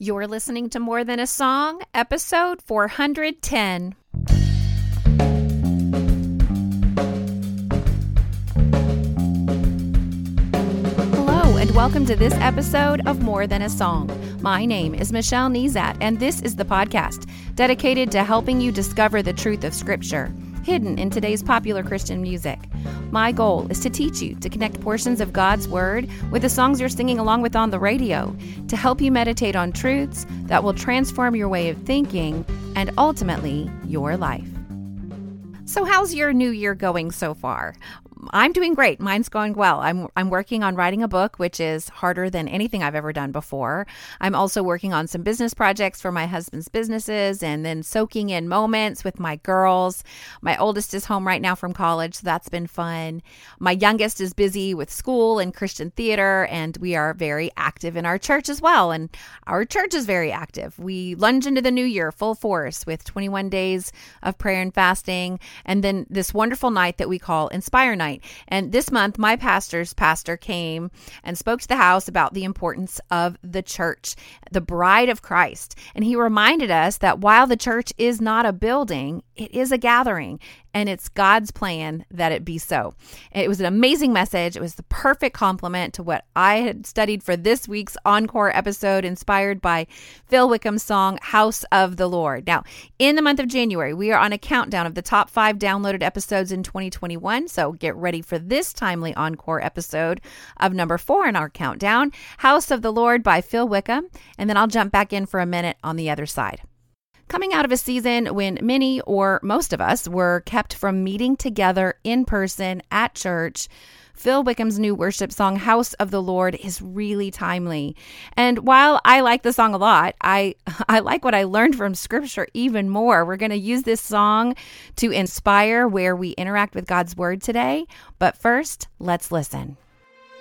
You're listening to More Than a Song, episode 410. Hello, and welcome to this episode of More Than a Song. My name is Michelle Nyszat, and this is the podcast dedicated to helping you discover the truth of Scripture hidden in today's popular Christian music. My goal is to teach you to connect portions of God's Word with the songs you're singing along with on the radio, to help you meditate on truths that will transform your way of thinking and ultimately your life. So how's your new year going so far? I'm doing great. Mine's going well. I'm working on writing a book, which is harder than anything I've ever done before. I'm also working on some business projects for my husband's businesses and then soaking in moments with my girls. My oldest is home right now from college, so that's been fun. My youngest is busy with school and Christian theater, and we are very active in our church as well. And our church is very active. We lunge into the new year full force with 21 days of prayer and fasting, and then this wonderful night that we call Inspire Night. And this month, my pastor's pastor came and spoke to the house about the importance of the church, the bride of Christ. And he reminded us that while the church is not a building, it is a gathering. And it's God's plan that it be so. It was an amazing message. It was the perfect complement to what I had studied for this week's encore episode, inspired by Phil Wickham's song, House of the Lord. Now, in the month of January, we are on a countdown of the top 5 downloaded episodes in 2021. So get ready for this timely encore episode of number 4 in our countdown, House of the Lord by Phil Wickham. And then I'll jump back in for a minute on the other side. Coming out of a season when many or most of us were kept from meeting together in person at church, Phil Wickham's new worship song, House of the Lord, is really timely. And while I like the song a lot, I like what I learned from Scripture even more. We're going to use this song to inspire where we interact with God's Word today. But first, let's listen.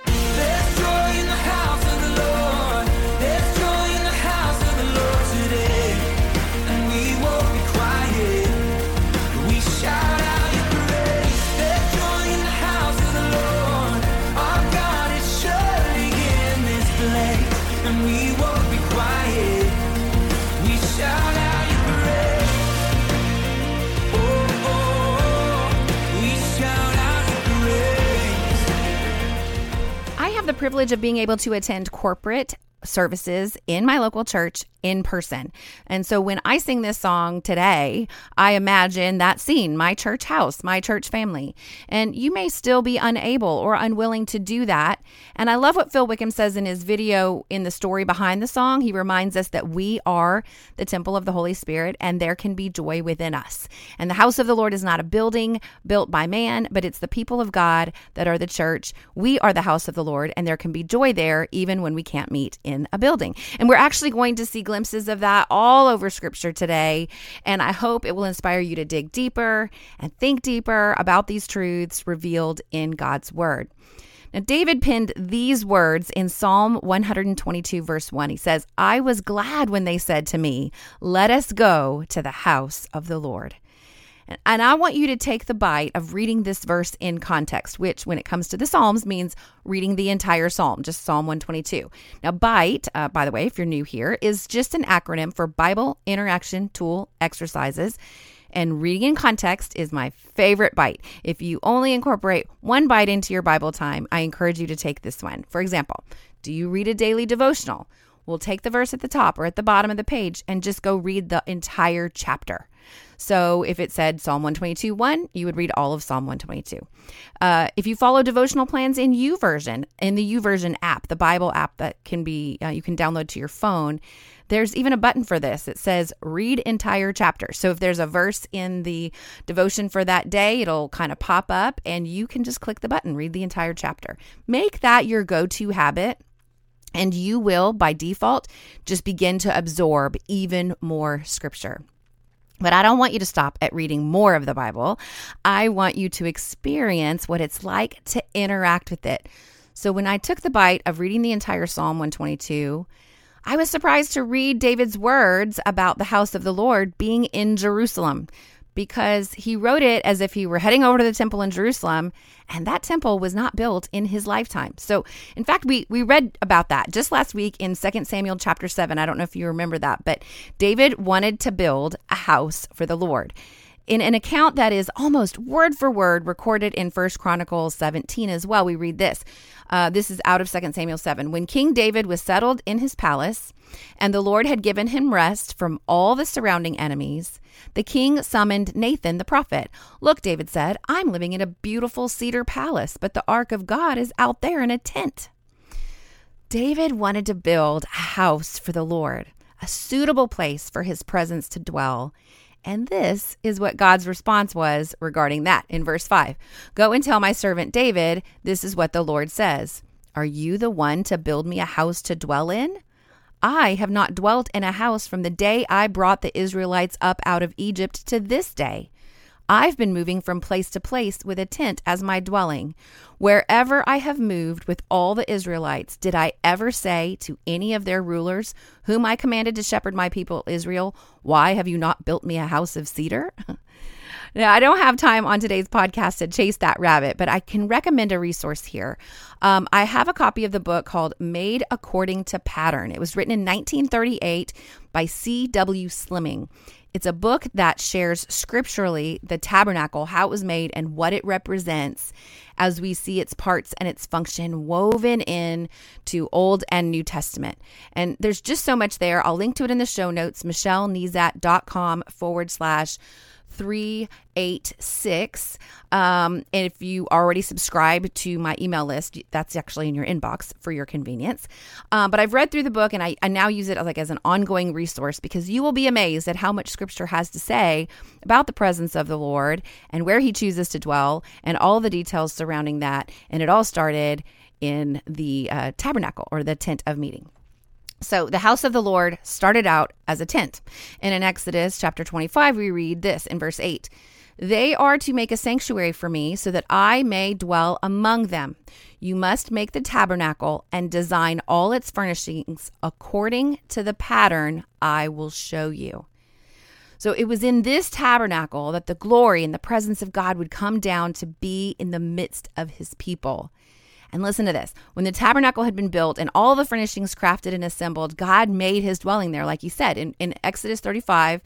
There's joy in the house of the Lord. There's joy in the house of the Lord today. And we won't be quiet. We shout. The privilege of being able to attend corporate services in my local church in person. And so when I sing this song today, I imagine that scene, my church house, my church family. And you may still be unable or unwilling to do that. And I love what Phil Wickham says in his video in the story behind the song. He reminds us that we are the temple of the Holy Spirit and there can be joy within us. And the house of the Lord is not a building built by man, but it's the people of God that are the church. We are the house of the Lord and there can be joy there even when we can't meet in a building. And we're actually going to see glimpses of that all over Scripture today. And I hope it will inspire you to dig deeper and think deeper about these truths revealed in God's Word. Now, David penned these words in Psalm 122, verse 1. He says, I was glad when they said to me, let us go to the house of the Lord. And I want you to take the bite of reading this verse in context, which when it comes to the Psalms means reading the entire Psalm, just Psalm 122. Now, B.I.T.E., by the way, if you're new here, is just an acronym for Bible Interaction Tool Exercises. And reading in context is my favorite B.I.T.E. If you only incorporate one B.I.T.E. into your Bible time, I encourage you to take this one. For example, do you read a daily devotional? We'll take the verse at the top or at the bottom of the page and just go read the entire chapter. So if it said Psalm 122:1, you would read all of Psalm 122. If you follow devotional plans in YouVersion, in the YouVersion app, the Bible app that can be you can download to your phone, there's even a button for this. It says read entire chapter. So if there's a verse in the devotion for that day, it'll kind of pop up and you can just click the button, read the entire chapter. Make that your go-to habit. And you will, by default, just begin to absorb even more Scripture. But I don't want you to stop at reading more of the Bible. I want you to experience what it's like to interact with it. So when I took the bite of reading the entire Psalm 122, I was surprised to read David's words about the house of the Lord being in Jerusalem, because he wrote it as if he were heading over to the temple in Jerusalem, and that temple was not built in his lifetime. So in fact, we read about that just last week in 2 Samuel chapter 7. I don't know if you remember that, but David wanted to build a house for the Lord. In an account that is almost word for word recorded in 1 Chronicles 17 as well, we read this. This is out of 2 Samuel 7. When King David was settled in his palace and the Lord had given him rest from all the surrounding enemies, the king summoned Nathan the prophet. Look, David said, I'm living in a beautiful cedar palace, but the ark of God is out there in a tent. David wanted to build a house for the Lord, a suitable place for his presence to dwell. And this is what God's response was regarding that in verse 5. Go and tell my servant David, this is what the Lord says. Are you the one to build me a house to dwell in? I have not dwelt in a house from the day I brought the Israelites up out of Egypt to this day. I've been moving from place to place with a tent as my dwelling. Wherever I have moved with all the Israelites, did I ever say to any of their rulers, whom I commanded to shepherd my people Israel, why have you not built me a house of cedar? Now, I don't have time on today's podcast to chase that rabbit, but I can recommend a resource here. I have a copy of the book called Made According to Pattern. It was written in 1938 by C.W. Slimming. It's a book that shares scripturally the tabernacle, how it was made, and what it represents as we see its parts and its function woven in to Old and New Testament. And there's just so much there. I'll link to it in the show notes, michellenezat.com/386. And if you already subscribe to my email list, that's actually in your inbox for your convenience. But I've read through the book, and I now use it as an ongoing resource, because you will be amazed at how much scripture has to say about the presence of the Lord and where he chooses to dwell and all the details surrounding that. And it all started in the tabernacle, or the tent of meeting. So the house of the Lord started out as a tent. And in Exodus chapter 25, we read this in verse 8. They are to make a sanctuary for me so that I may dwell among them. You must make the tabernacle and design all its furnishings according to the pattern I will show you. So it was in this tabernacle that the glory and the presence of God would come down to be in the midst of his people. And listen to this. When the tabernacle had been built and all the furnishings crafted and assembled, God made his dwelling there, like he said. In Exodus 35,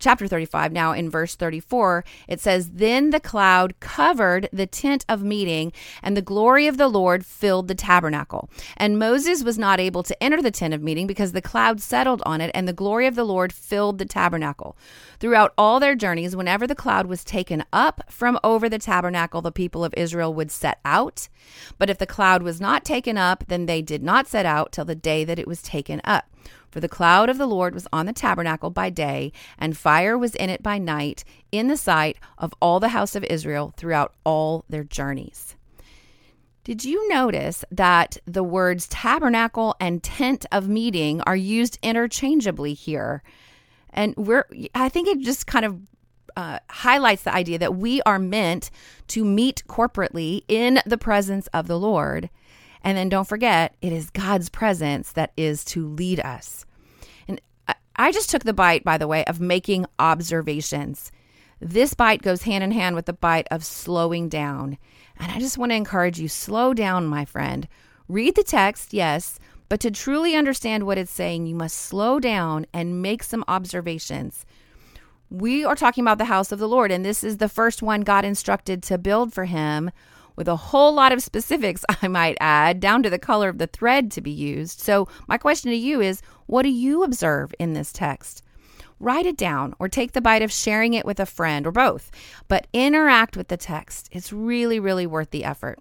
chapter 35, now in verse 34, it says, Then the cloud covered the tent of meeting, and the glory of the Lord filled the tabernacle. And Moses was not able to enter the tent of meeting because the cloud settled on it, and the glory of the Lord filled the tabernacle. Throughout all their journeys, whenever the cloud was taken up from over the tabernacle, the people of Israel would set out. But if the cloud was not taken up, then they did not set out till the day that it was taken up. For the cloud of the Lord was on the tabernacle by day, and fire was in it by night, in the sight of all the house of Israel throughout all their journeys. Did you notice that the words tabernacle and tent of meeting are used interchangeably here? And I think it just kind of highlights the idea that we are meant to meet corporately in the presence of the Lord. And then don't forget, it is God's presence that is to lead us. And I just took the bite, by the way, of making observations. This bite goes hand in hand with the bite of slowing down. And I just want to encourage you, slow down, my friend. Read the text, yes, but to truly understand what it's saying, you must slow down and make some observations. We are talking about the house of the Lord, and this is the first one God instructed to build for him, with a whole lot of specifics, I might add, down to the color of the thread to be used. So my question to you is, what do you observe in this text? Write it down, or take the bite of sharing it with a friend, or both, but interact with the text. It's really, really worth the effort.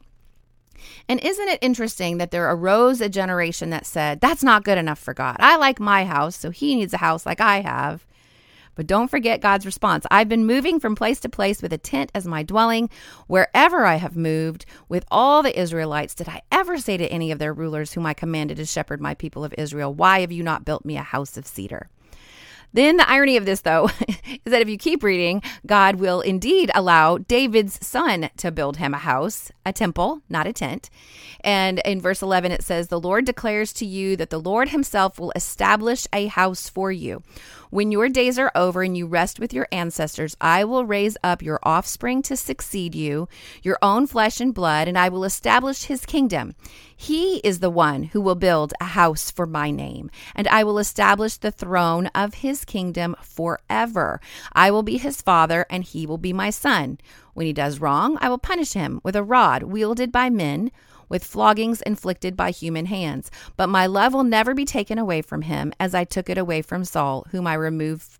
And isn't it interesting that there arose a generation that said, that's not good enough for God. I like my house, so he needs a house like I have. But don't forget God's response. I've been moving from place to place with a tent as my dwelling. Wherever I have moved with all the Israelites, did I ever say to any of their rulers whom I commanded to shepherd my people of Israel, why have you not built me a house of cedar? Then the irony of this, though, is that if you keep reading, God will indeed allow David's son to build him a house, a temple, not a tent. And in verse 11, it says, "The Lord declares to you that the Lord himself will establish a house for you. When your days are over and you rest with your ancestors, I will raise up your offspring to succeed you, your own flesh and blood, and I will establish his kingdom. He is the one who will build a house for my name, and I will establish the throne of his kingdom forever. I will be his father, and he will be my son. When he does wrong, I will punish him with a rod wielded by men, with floggings inflicted by human hands. But my love will never be taken away from him, as I took it away from Saul, whom I removed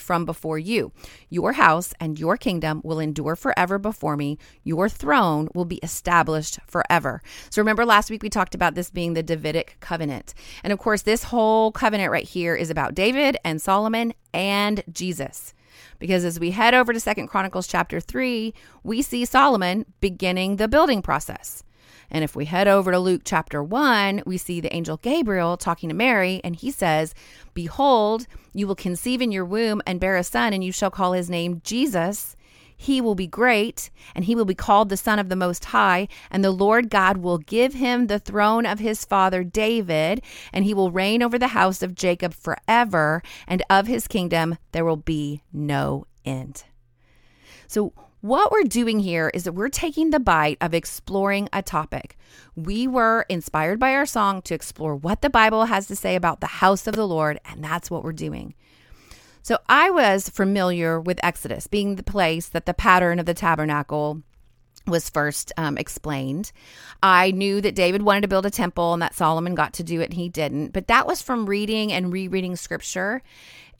from before you. Your house and your kingdom will endure forever before me. Your throne will be established forever." So remember last week we talked about this being the Davidic covenant. And of course, this whole covenant right here is about David and Solomon and Jesus. Because as we head over to 2 Chronicles chapter 3, we see Solomon beginning the building process. And if we head over to Luke chapter 1, we see the angel Gabriel talking to Mary, and he says, "Behold, you will conceive in your womb and bear a son, and you shall call his name Jesus. He will be great, and he will be called the Son of the Most High, and the Lord God will give him the throne of his father David, and he will reign over the house of Jacob forever, and of his kingdom there will be no end." So what we're doing here is that we're taking the bite of exploring a topic. We were inspired by our song to explore what the Bible has to say about the house of the Lord, and that's what we're doing. So I was familiar with Exodus being the place that the pattern of the tabernacle was first explained. I knew that David wanted to build a temple and that Solomon got to do it and he didn't, but that was from reading and rereading scripture.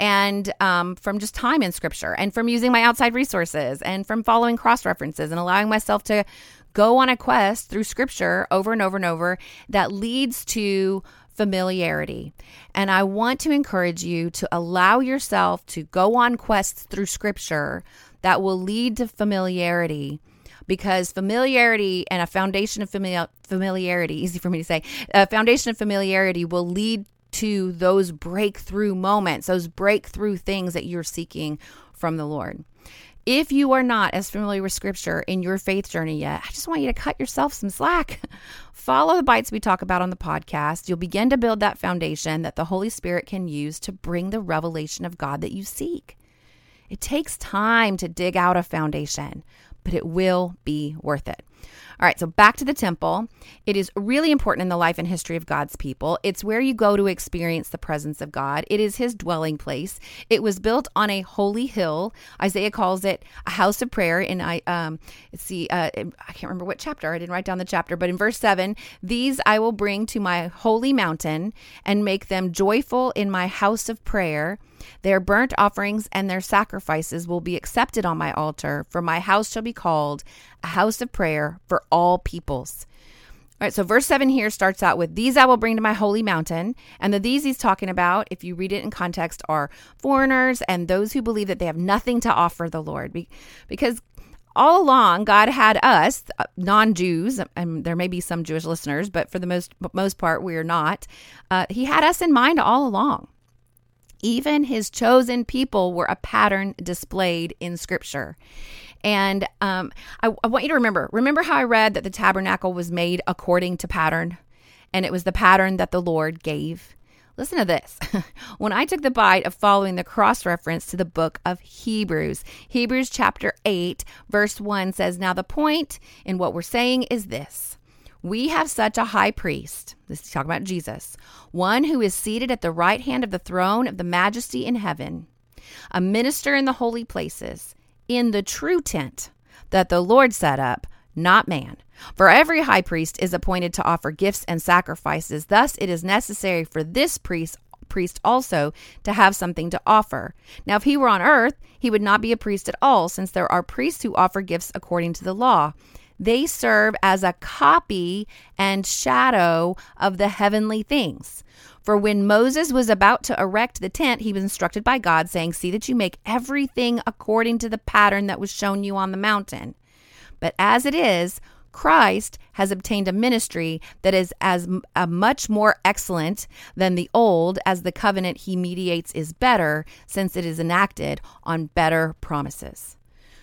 And from just time in scripture and from using my outside resources and from following cross-references and allowing myself to go on a quest through scripture over and over and over that leads to familiarity. And I want to encourage you to allow yourself to go on quests through scripture that will lead to familiarity, because familiarity and a foundation of familiarity, easy for me to say, a foundation of familiarity will lead to those breakthrough moments, those breakthrough things that you're seeking from the Lord. If you are not as familiar with scripture in your faith journey yet, I just want you to cut yourself some slack. Follow the bites we talk about on the podcast. You'll begin to build that foundation that the Holy Spirit can use to bring the revelation of God that you seek. It takes time to dig out a foundation, but it will be worth it. All right, so back to the temple. It is really important in the life and history of God's people. It's where you go to experience the presence of God. It is his dwelling place. It was built on a holy hill. Isaiah calls it a house of prayer. And I can't remember what chapter. I didn't write down the chapter, but in verse 7, "These I will bring to my holy mountain and make them joyful in my house of prayer. Their burnt offerings and their sacrifices will be accepted on my altar, for my house shall be called a house of prayer for all peoples." All right, so verse 7 here starts out with, "These I will bring to my holy mountain." And the "these" he's talking about, if you read it in context, are foreigners and those who believe that they have nothing to offer the Lord. Because all along, God had us, non-Jews, and there may be some Jewish listeners, but for the most part, we are not. He had us in mind all along. Even his chosen people were a pattern displayed in scripture. And I want you to remember how I read that the tabernacle was made according to pattern, and it was the pattern that the Lord gave. Listen to this. When I took the bite of following the cross-reference to the book of Hebrews, Hebrews chapter 8, verse 1 says, "Now the point in what we're saying is this. We have such a high priest," this is talking about Jesus, "one who is seated at the right hand of the throne of the majesty in heaven, a minister in the holy places, in the true tent that the Lord set up, not man. For every high priest is appointed to offer gifts and sacrifices. Thus it is necessary for this priest also to have something to offer. Now, if he were on earth, he would not be a priest at all, since there are priests who offer gifts according to the law. They serve as a copy and shadow of the heavenly things. For when Moses was about to erect the tent, he was instructed by God, saying, 'See that you make everything according to the pattern that was shown you on the mountain.' But as it is, Christ has obtained a ministry that is as much more excellent than the old, as the covenant he mediates is better, since it is enacted on better promises.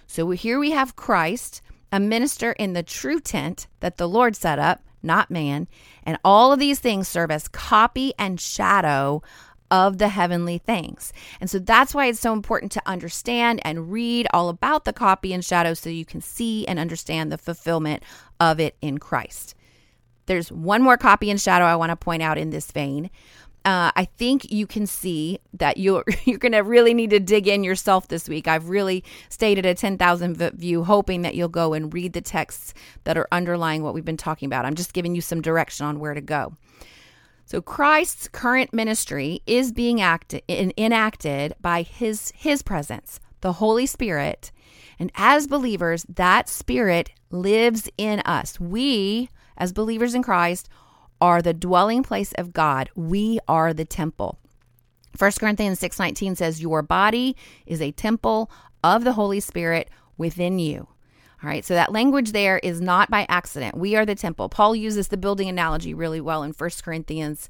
So here we have Christ, a minister in the true tent that the Lord set up, not man, and all of these things serve as copy and shadow of the heavenly things. And so that's why it's so important to understand and read all about the copy and shadow, so you can see and understand the fulfillment of it in Christ. There's one more copy and shadow I want to point out in this vein. I think you can see that you're going to really need to dig in yourself this week. I've really stayed at a 10,000-foot view, hoping that you'll go and read the texts that are underlying what we've been talking about. I'm just giving you some direction on where to go. So Christ's current ministry is being enacted by his presence, the Holy Spirit. And as believers, that Spirit lives in us. We, as believers in Christ, are the dwelling place of God. We are the temple. 1 Corinthians 6:19 says, your body is a temple of the Holy Spirit within you. All right, so that language there is not by accident. We are the temple. Paul uses the building analogy really well in 1 Corinthians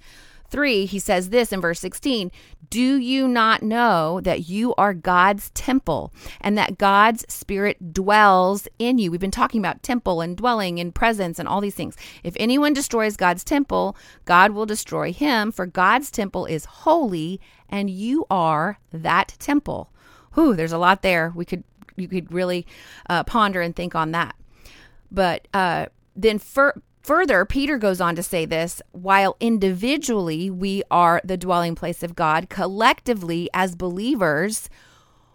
3. He says this in verse 16, do you not know that you are God's temple and that God's Spirit dwells in you? We've been talking about temple and dwelling and presence and all these things. If anyone destroys God's temple, God will destroy him, for God's temple is holy and you are that temple. Whew, there's a lot there. You could really ponder and think on that. But then further, Peter goes on to say this, while individually we are the dwelling place of God, collectively as believers,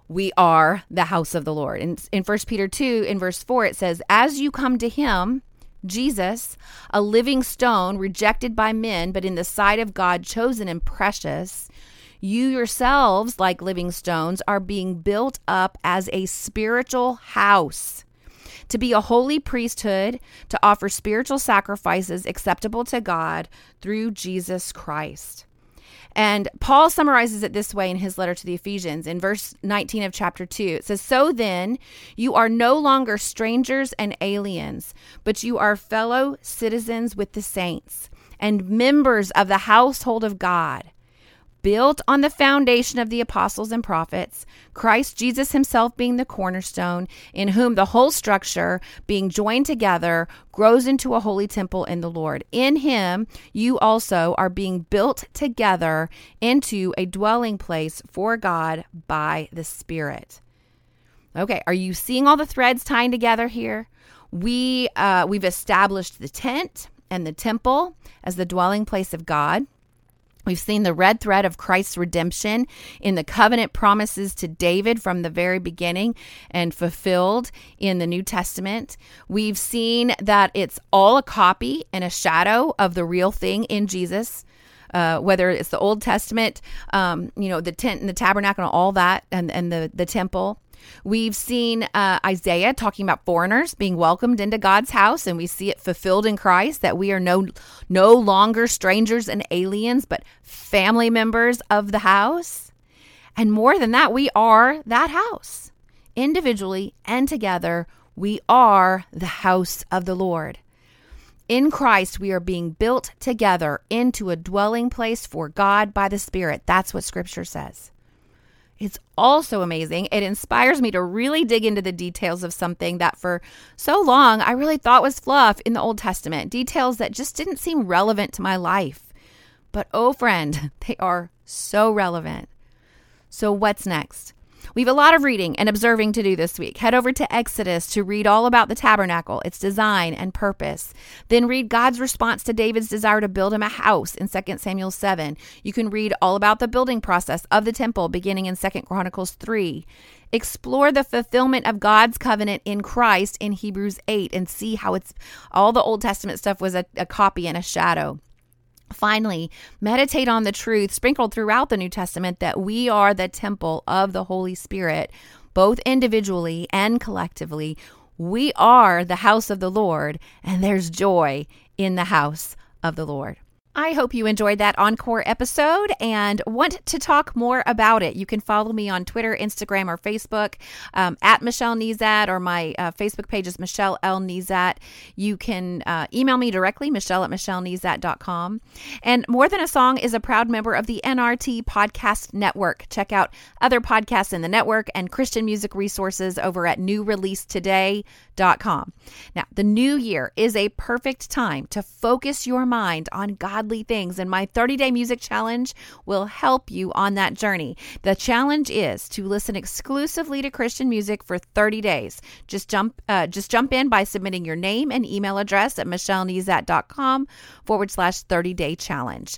we are the house of the Lord. And in 1 Peter 2, in verse 4, it says, as you come to him, Jesus, a living stone rejected by men, but in the sight of God, chosen and precious, you yourselves, like living stones, are being built up as a spiritual house, to be a holy priesthood, to offer spiritual sacrifices acceptable to God through Jesus Christ. And Paul summarizes it this way in his letter to the Ephesians in verse 19 of chapter 2. It says, so then you are no longer strangers and aliens, but you are fellow citizens with the saints and members of the household of God, built on the foundation of the apostles and prophets, Christ Jesus himself being the cornerstone, in whom the whole structure, being joined together, grows into a holy temple in the Lord. In him, you also are being built together into a dwelling place for God by the Spirit. Okay, are you seeing all the threads tying together here? We've established the tent and the temple as the dwelling place of God. We've seen the red thread of Christ's redemption in the covenant promises to David from the very beginning and fulfilled in the New Testament. We've seen that it's all a copy and a shadow of the real thing in Jesus, whether it's the Old Testament, the tent and the tabernacle and all that, and the temple. We've seen Isaiah talking about foreigners being welcomed into God's house, and we see it fulfilled in Christ, that we are no longer strangers and aliens, but family members of the house. And more than that, we are that house. Individually and together, we are the house of the Lord. In Christ, we are being built together into a dwelling place for God by the Spirit. That's what Scripture says. It's also amazing. It inspires me to really dig into the details of something that for so long I really thought was fluff in the Old Testament, details that just didn't seem relevant to my life. But oh, friend, they are so relevant. So what's next? We have a lot of reading and observing to do this week. Head over to Exodus to read all about the tabernacle, its design and purpose. Then read God's response to David's desire to build him a house in 2 Samuel 7. You can read all about the building process of the temple beginning in 2 Chronicles 3. Explore the fulfillment of God's covenant in Christ in Hebrews 8 and see how it's all the Old Testament stuff was a copy and a shadow. Finally, meditate on the truth sprinkled throughout the New Testament that we are the temple of the Holy Spirit, both individually and collectively. We are the house of the Lord, and there's joy in the house of the Lord. I hope you enjoyed that encore episode and want to talk more about it. You can follow me on Twitter, Instagram, or Facebook at Michelle Nyszat, or my Facebook page is Michelle L. Nyszat. You can email me directly, michelle@michellenezat.com. And More Than a Song is a proud member of the NRT Podcast Network. Check out other podcasts in the network and Christian music resources over at newreleasetoday.com. Now, the new year is a perfect time to focus your mind on godly things, and my 30-day music challenge will help you on that journey. The challenge is to listen exclusively to Christian music for 30 days. Just jump in by submitting your name and email address at michellenezat.com/30-day-challenge.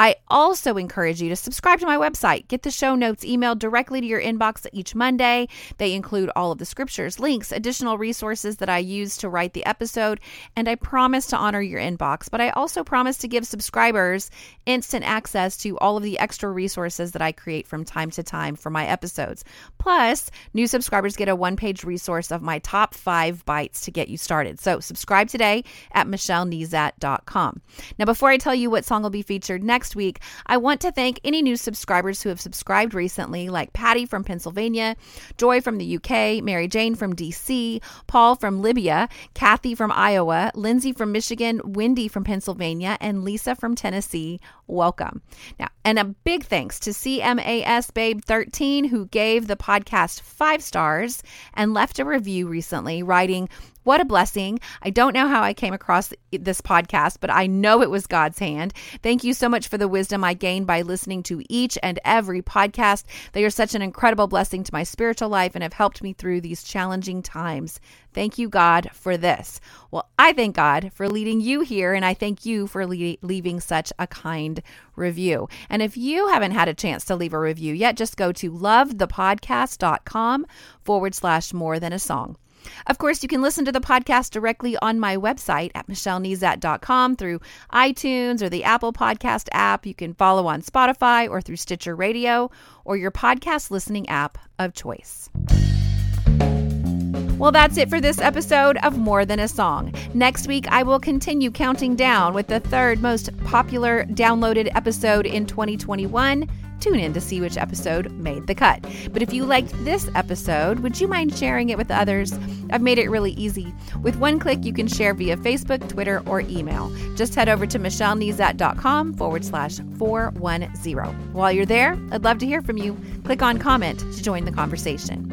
I also encourage you to subscribe to my website. Get the show notes emailed directly to your inbox each Monday. They include all of the scriptures, links, additional resources that I use to write the episode, and I promise to honor your inbox, but I also promise to give subscribers instant access to all of the extra resources that I create from time to time for my episodes. Plus, new subscribers get a one-page resource of my top 5 bites to get you started. So subscribe today at michellenezat.com. Now, before I tell you what song will be featured next week, I want to thank any new subscribers who have subscribed recently, like Patty from Pennsylvania, Joy from the UK, Mary Jane from DC, Paul from Libya, Kathy from Iowa, Lindsay from Michigan, Wendy from Pennsylvania, and Lisa from Tennessee. Welcome. Now, and a big thanks to CMASBabe13, who gave the podcast 5 stars and left a review recently, writing, "What a blessing. I don't know how I came across this podcast, but I know it was God's hand. Thank you so much for the wisdom I gained by listening to each and every podcast. They are such an incredible blessing to my spiritual life and have helped me through these challenging times. Thank you, God, for this." Well, I thank God for leading you here, and I thank you for leaving such a kind review. And if you haven't had a chance to leave a review yet, just go to lovethepodcast.com/morethanasong. Of course, you can listen to the podcast directly on my website at michellenezat.com through iTunes or the Apple Podcast app. You can follow on Spotify or through Stitcher Radio or your podcast listening app of choice. Well, that's it for this episode of More Than a Song. Next week, I will continue counting down with the 3rd most popular downloaded episode in 2021. Tune in to see which episode made the cut. But if you liked this episode, would you mind sharing it with others? I've made it really easy. With one click, you can share via Facebook, Twitter, or email. Just head over to michellenezat.com/410. While you're there, I'd love to hear from you. Click on comment to join the conversation.